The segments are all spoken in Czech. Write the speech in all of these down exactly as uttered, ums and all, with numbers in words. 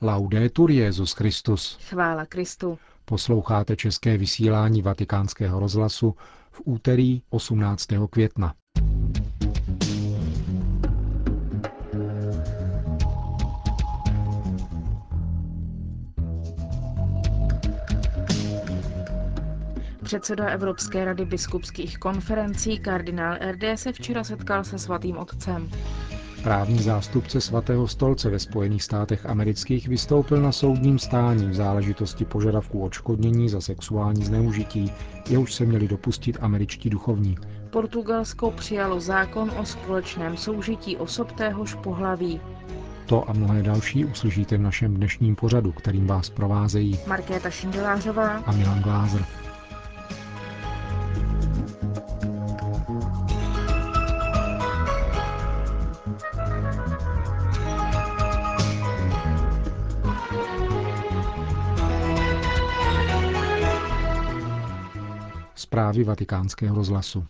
Laudetur Jesus Christus. Chvála Kristu. Posloucháte české vysílání Vatikánského rozhlasu v úterý osmnáctého května. Předseda Evropské rady biskupských konferencí kardinál Erdő se včera setkal se svatým otcem. Právní zástupce svatého stolce ve Spojených státech amerických vystoupil na soudním stání v záležitosti požadavku odškodnění za sexuální zneužití, jehož se měli dopustit američtí duchovní. Portugalsko přijalo zákon o společném soužití osob téhož pohlaví. To a mnohé další uslyšíte v našem dnešním pořadu, kterým vás provázejí Markéta Šindelářová a Milan Glázer. Zprávy Vatikánského rozhlasu.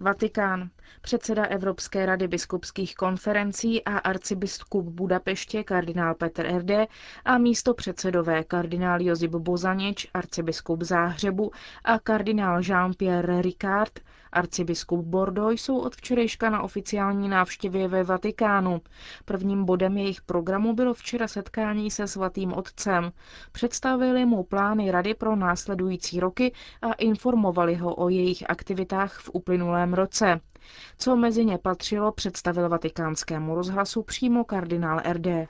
Vatikán. Předseda Evropské rady biskupských konferencí a arcibiskup Budapeště kardinál Péter Erdő a místopředsedové kardinál Josip Bozanič, arcibiskup Záhřebu, a kardinál Jean-Pierre Ricard, arcibiskup Bordeaux, jsou od včerejška na oficiální návštěvě ve Vatikánu. Prvním bodem jejich programu bylo včera setkání se svatým otcem. Představili mu plány rady pro následující roky a informovali ho o jejich aktivitách v uplynulém roce. Co mezi ně patřilo, představil Vatikánskému rozhlasu přímo kardinál Erdő.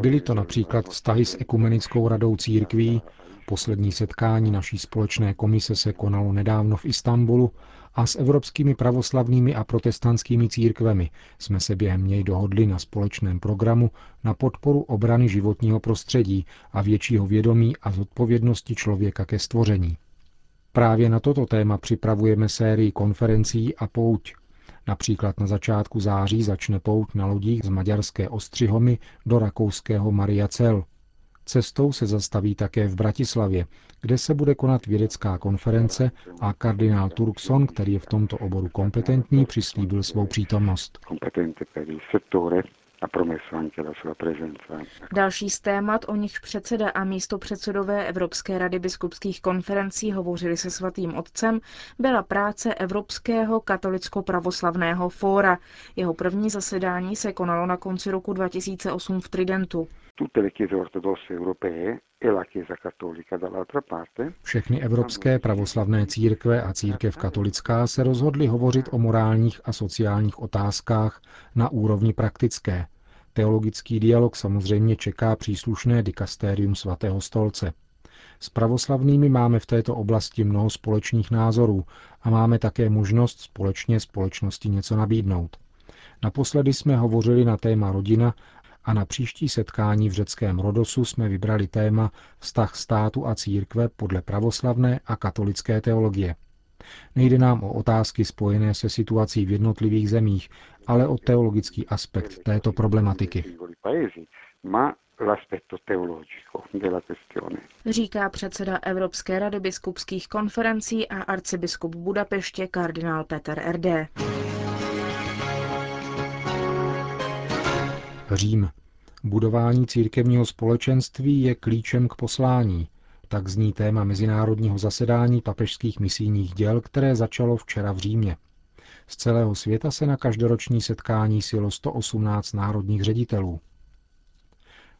Byly to například vztahy s Ekumenickou radou církví. Poslední setkání naší společné komise se konalo nedávno v Istanbulu a s evropskými pravoslavnými a protestantskými církvemi jsme se během něj dohodli na společném programu na podporu obrany životního prostředí a většího vědomí a zodpovědnosti člověka ke stvoření. Právě na toto téma připravujeme sérii konferencí a pouť. Například na začátku září začne pouť na lodích z maďarské Ostřihomy do rakouského Maria Cel. Cestou se zastaví také v Bratislavě, kde se bude konat vědecká konference a kardinál Turkson, který je v tomto oboru kompetentní, přislíbil svou přítomnost. Další z témat, o nich předseda a místopředsedové Evropské rady biskupských konferencí hovořili se svatým otcem, byla práce Evropského katolicko-pravoslavného fóra. Jeho první zasedání se konalo na konci roku dva tisíce osm v Tridentu. Všechny evropské pravoslavné církve a církev katolická se rozhodly hovořit o morálních a sociálních otázkách na úrovni praktické. Teologický dialog samozřejmě čeká příslušné dikastérium svatého stolce. S pravoslavnými máme v této oblasti mnoho společných názorů a máme také možnost společně společnosti něco nabídnout. Naposledy jsme hovořili na téma rodina a na příští setkání v řeckém Rodosu jsme vybrali téma vztah státu a církve podle pravoslavné a katolické teologie. Nejde nám o otázky spojené se situací v jednotlivých zemích, ale o teologický aspekt této problematiky. Říká předseda Evropské rady biskupských konferencí a arcibiskup Budapeště kardinál Péter Erdő. Řím. Budování církevního společenství je klíčem k poslání. Tak zní téma mezinárodního zasedání papežských misijních děl, které začalo včera v Římě. Z celého světa se na každoroční setkání sjelo sto osmnáct národních ředitelů.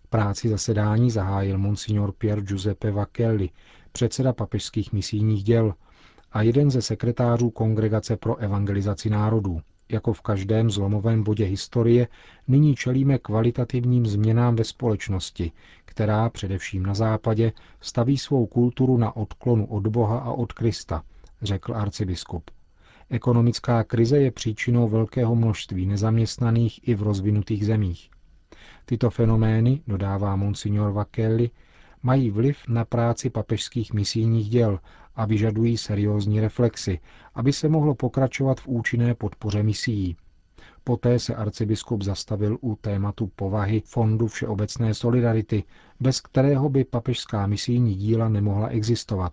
Práci zasedání zahájil monsignor Piergiuseppe Vacchelli, předseda papežských misijních děl a jeden ze sekretářů Kongregace pro evangelizaci národů. Jako v každém zlomovém bodě historie, nyní čelíme kvalitativním změnám ve společnosti, která především na západě staví svou kulturu na odklonu od Boha a od Krista, řekl arcibiskup. Ekonomická krize je příčinou velkého množství nezaměstnaných i v rozvinutých zemích. Tyto fenomény, dodává monsignor Vacchelli, mají vliv na práci papežských misijních děl a vyžadují seriózní reflexy, aby se mohlo pokračovat v účinné podpoře misií. Poté se arcibiskup zastavil u tématu povahy Fondu Všeobecné solidarity, bez kterého by papežská misijní díla nemohla existovat.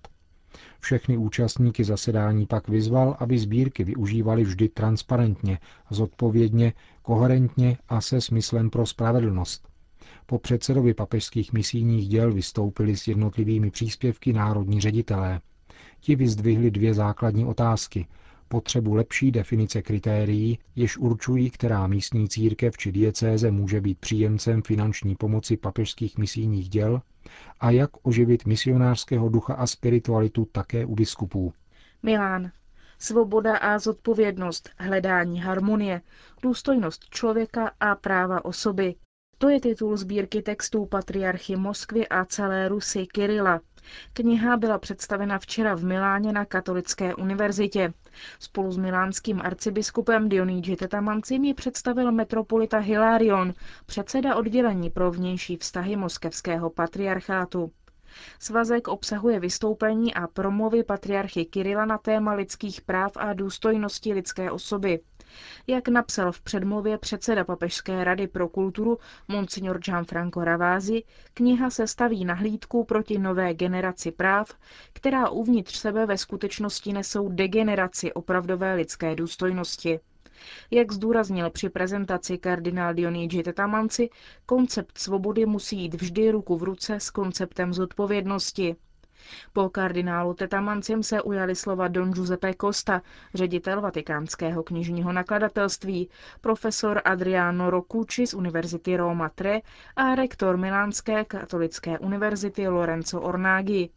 Všechny účastníky zasedání pak vyzval, aby sbírky využívali vždy transparentně, zodpovědně, koherentně a se smyslem pro spravedlnost. Po předsedovi papežských misijních děl vystoupili s jednotlivými příspěvky národní ředitelé. Ti vyzdvihli dvě základní otázky. Potřebu lepší definice kritérií, jež určují, která místní církev či diecéze může být příjemcem finanční pomoci papežských misijních děl, a jak oživit misionářského ducha a spiritualitu také u biskupů. Milán. Svoboda a zodpovědnost, hledání harmonie, důstojnost člověka a práva osoby. To je titul sbírky textů patriarchy Moskvy a celé Rusy Kirila. Kniha byla představena včera v Miláně na Katolické univerzitě. Spolu s milánským arcibiskupem Dionigi Tettamancim ji představil metropolita Hilarion, předseda oddělení pro vnější vztahy moskevského patriarchátu. Svazek obsahuje vystoupení a promluvy patriarchy Kirila na téma lidských práv a důstojnosti lidské osoby. Jak napsal v předmluvě předseda Papežské rady pro kulturu Monsignor Gianfranco Ravasi, kniha se staví nahlídku proti nové generaci práv, která uvnitř sebe ve skutečnosti nesou degeneraci opravdové lidské důstojnosti. Jak zdůraznil při prezentaci kardinál Dionigi Tettamanzi, koncept svobody musí jít vždy ruku v ruce s konceptem zodpovědnosti. Po kardinálu Tettamanzim se ujali slova don Giuseppe Costa, ředitel Vatikánského knižního nakladatelství, profesor Adriano Rocucci z univerzity Roma Tre a rektor Milánské katolické univerzity Lorenzo Ornaghi.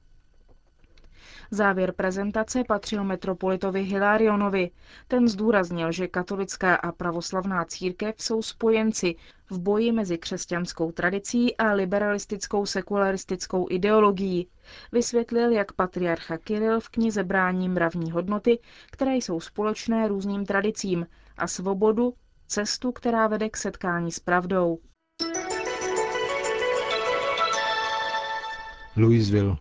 Závěr prezentace patřil metropolitovi Hilarionovi. Ten zdůraznil, že katolická a pravoslavná církev jsou spojenci v boji mezi křesťanskou tradicí a liberalistickou sekularistickou ideologií. Vysvětlil, jak patriarcha Kiril v knize brání mravní hodnoty, které jsou společné různým tradicím, a svobodu, cestu, která vede k setkání s pravdou. Louisville.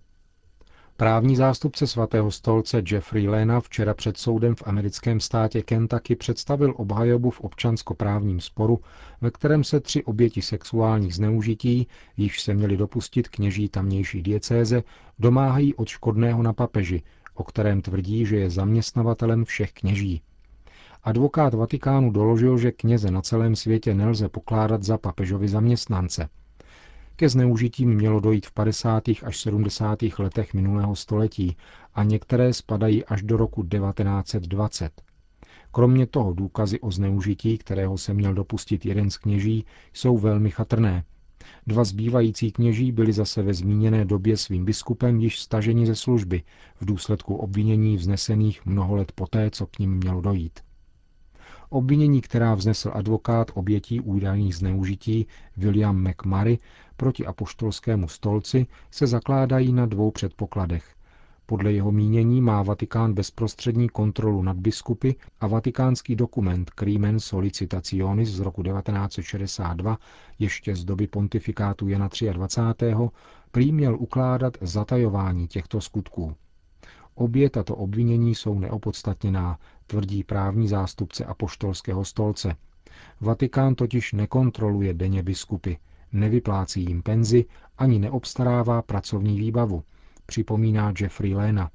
Právní zástupce svatého stolce Geoffrey Lena včera před soudem v americkém státě Kentucky představil obhajobu v občanskoprávním sporu, ve kterém se tři oběti sexuálních zneužití, již se měli dopustit kněží tamnější diecéze, domáhají odškodného na papeži, o kterém tvrdí, že je zaměstnavatelem všech kněží. Advokát Vatikánu doložil, že kněze na celém světě nelze pokládat za papežovi zaměstnance. Ke zneužitím mělo dojít v padesátých až sedmdesátých letech minulého století a některé spadají až do roku devatenáct set dvacet. Kromě toho důkazy o zneužití, kterého se měl dopustit jeden z kněží, jsou velmi chatrné. Dva zbývající kněží byli zase ve zmíněné době svým biskupem již staženi ze služby v důsledku obvinění vznesených mnoho let poté, co k nim mělo dojít. Obvinění, která vznesl advokát obětí údajných zneužití William McMurray proti apoštolskému stolci, se zakládají na dvou předpokladech. Podle jeho mínění má Vatikán bezprostřední kontrolu nad biskupy a vatikánský dokument Crimen sollicitationis z roku devatenáct set šedesát dva, ještě z doby pontifikátu Jana dvacátého třetího, prý měl ukládat zatajování těchto skutků. Obě tato obvinění jsou neopodstatněná, tvrdí právní zástupce apoštolského stolce. Vatikán totiž nekontroluje denně biskupy, nevyplácí jim penzi ani neobstarává pracovní výbavu, připomíná Geoffrey Lena.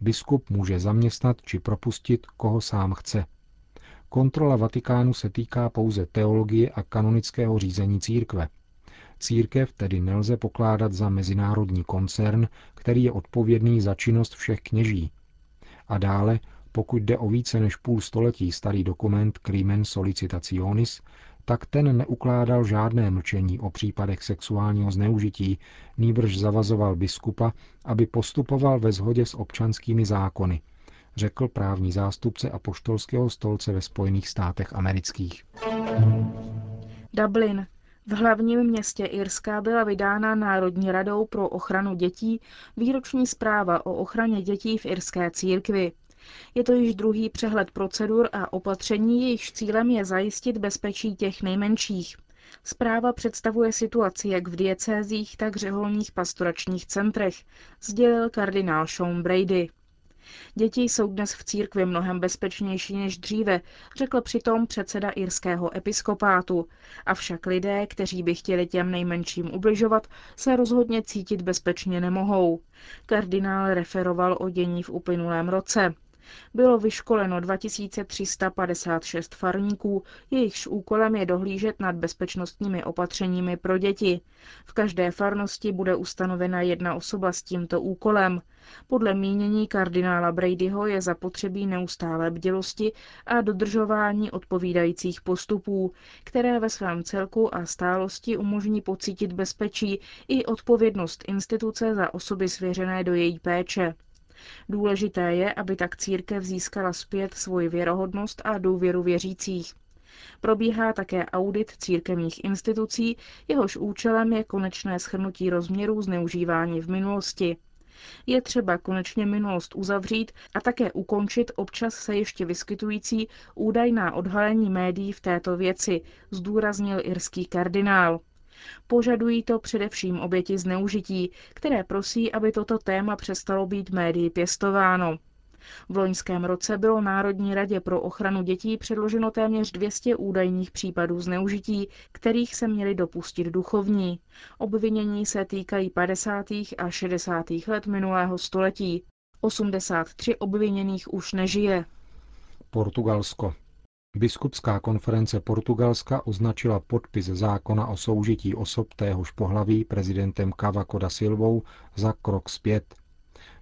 Biskup může zaměstnat či propustit, koho sám chce. Kontrola Vatikánu se týká pouze teologie a kanonického řízení církve. Církev tedy nelze pokládat za mezinárodní koncern, který je odpovědný za činnost všech kněží. A dále, pokud jde o více než půl století starý dokument Crimen sollicitationis, tak ten neukládal žádné mlčení o případech sexuálního zneužití, nýbrž zavazoval biskupa, aby postupoval ve shodě s občanskými zákony, řekl právní zástupce apoštolského stolce ve Spojených státech amerických. Dublin. V hlavním městě Irska byla vydána Národní radou pro ochranu dětí výroční zpráva o ochraně dětí v irské církvi. Je to již druhý přehled procedur a opatření, jejichž cílem je zajistit bezpečí těch nejmenších. Zpráva představuje situaci jak v diecézích, tak v řeholních pastoračních centrech, sdělil kardinál Sean Brady. Děti jsou dnes v církvi mnohem bezpečnější než dříve, řekl přitom předseda irského episkopátu. Avšak lidé, kteří by chtěli těm nejmenším ubližovat, se rozhodně cítit bezpečně nemohou. Kardinál referoval o dění v uplynulém roce. Bylo vyškoleno dva tisíce tři sta padesát šest farníků, jejichž úkolem je dohlížet nad bezpečnostními opatřeními pro děti. V každé farnosti bude ustanovena jedna osoba s tímto úkolem. Podle mínění kardinála Bradyho je zapotřebí neustálé bdělosti a dodržování odpovídajících postupů, které ve svém celku a stálosti umožní pocítit bezpečí i odpovědnost instituce za osoby svěřené do její péče. Důležité je, aby tak církev získala zpět svoji věrohodnost a důvěru věřících. Probíhá také audit církevních institucí, jehož účelem je konečné shrnutí rozměrů zneužívání v minulosti. Je třeba konečně minulost uzavřít a také ukončit občas se ještě vyskytující údajná odhalení médií v této věci, zdůraznil irský kardinál. Požadují to především oběti zneužití, které prosí, aby toto téma přestalo být médii pěstováno. V loňském roce bylo Národní radě pro ochranu dětí předloženo téměř dvě stě údajných případů zneužití, kterých se měli dopustit duchovní. Obvinění se týkají padesátých a šedesátých let minulého století. osmdesát tři obviněných už nežije. Portugalsko. Biskupská konference Portugalska označila podpis zákona o soužití osob téhož pohlaví prezidentem Cavaco da Silvou za krok zpět.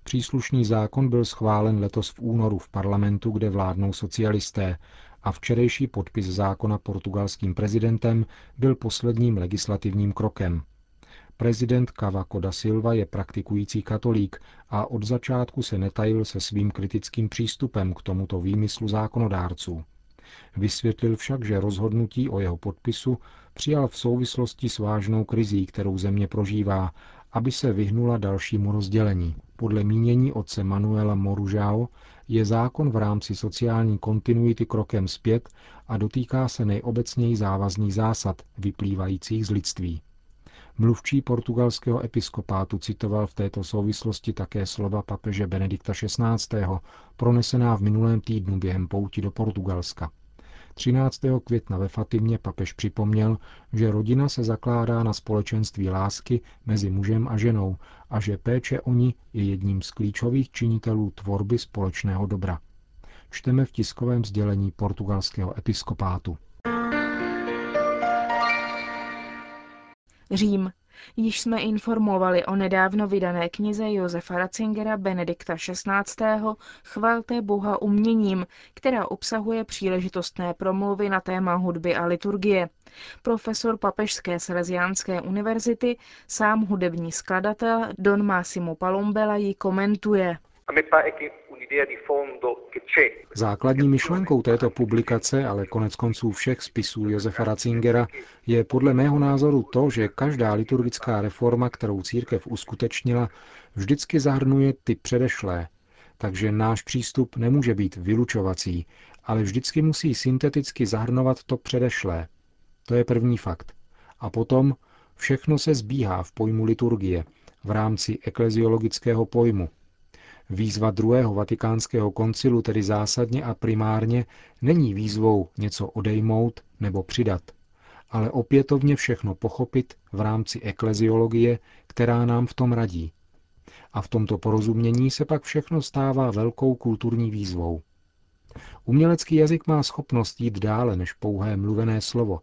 Příslušný zákon byl schválen letos v únoru v parlamentu, kde vládnou socialisté, a včerejší podpis zákona portugalským prezidentem byl posledním legislativním krokem. Prezident Cavaco da Silva je praktikující katolík a od začátku se netajil se svým kritickým přístupem k tomuto výmyslu zákonodárců. Vysvětlil však, že rozhodnutí o jeho podpisu přijal v souvislosti s vážnou krizí, kterou země prožívá, aby se vyhnula dalšímu rozdělení. Podle mínění otce Manuela Moružá je zákon v rámci sociální kontinuity krokem zpět a dotýká se nejobecněji závazných zásad, vyplývajících z lidství. Mluvčí portugalského episkopátu citoval v této souvislosti také slova papeže Benedikta šestnáctého pronesená v minulém týdnu během pouti do Portugalska. třináctého května ve Fatimě papež připomněl, že rodina se zakládá na společenství lásky mezi mužem a ženou a že péče o ní je jedním z klíčových činitelů tvorby společného dobra. Čteme v tiskovém sdělení portugalského episkopátu. Řím. Již jsme informovali o nedávno vydané knize Josefa Ratzingera Benedikta šestnáctého Chvalte Boha uměním, která obsahuje příležitostné promluvy na téma hudby a liturgie. Profesor Papežské Salesiánské univerzity, sám hudební skladatel Don Massimo Palombella ji komentuje. Základní myšlenkou této publikace, ale koneckonců všech spisů Josefa Ratzingera, je podle mého názoru to, že každá liturgická reforma, kterou církev uskutečnila, vždycky zahrnuje ty předešlé. Takže náš přístup nemůže být vylučovací, ale vždycky musí synteticky zahrnovat to předešlé. To je první fakt. A potom všechno se zbíhá v pojmu liturgie, v rámci ekleziologického pojmu. Výzva druhého vatikánského koncilu tedy zásadně a primárně není výzvou něco odejmout nebo přidat, ale opětovně všechno pochopit v rámci ekleziologie, která nám v tom radí. A v tomto porozumění se pak všechno stává velkou kulturní výzvou. Umělecký jazyk má schopnost jít dále než pouhé mluvené slovo.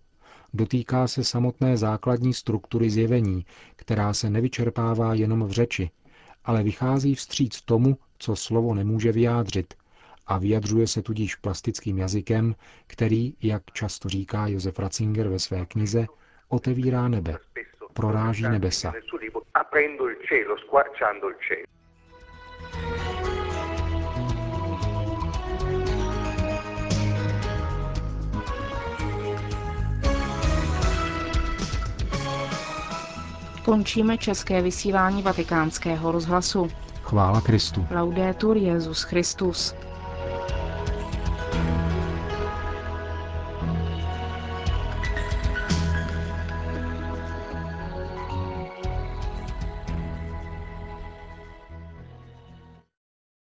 Dotýká se samotné základní struktury zjevení, která se nevyčerpává jenom v řeči, ale vychází vstříc tomu, co slovo nemůže vyjádřit, a vyjadřuje se tudíž plastickým jazykem, který, jak často říká Josef Ratzinger ve své knize, otevírá nebe, proráží nebesa. Končíme české vysílání Vatikánského rozhlasu. Chvála Kristu. Laudetur Jesus Christus.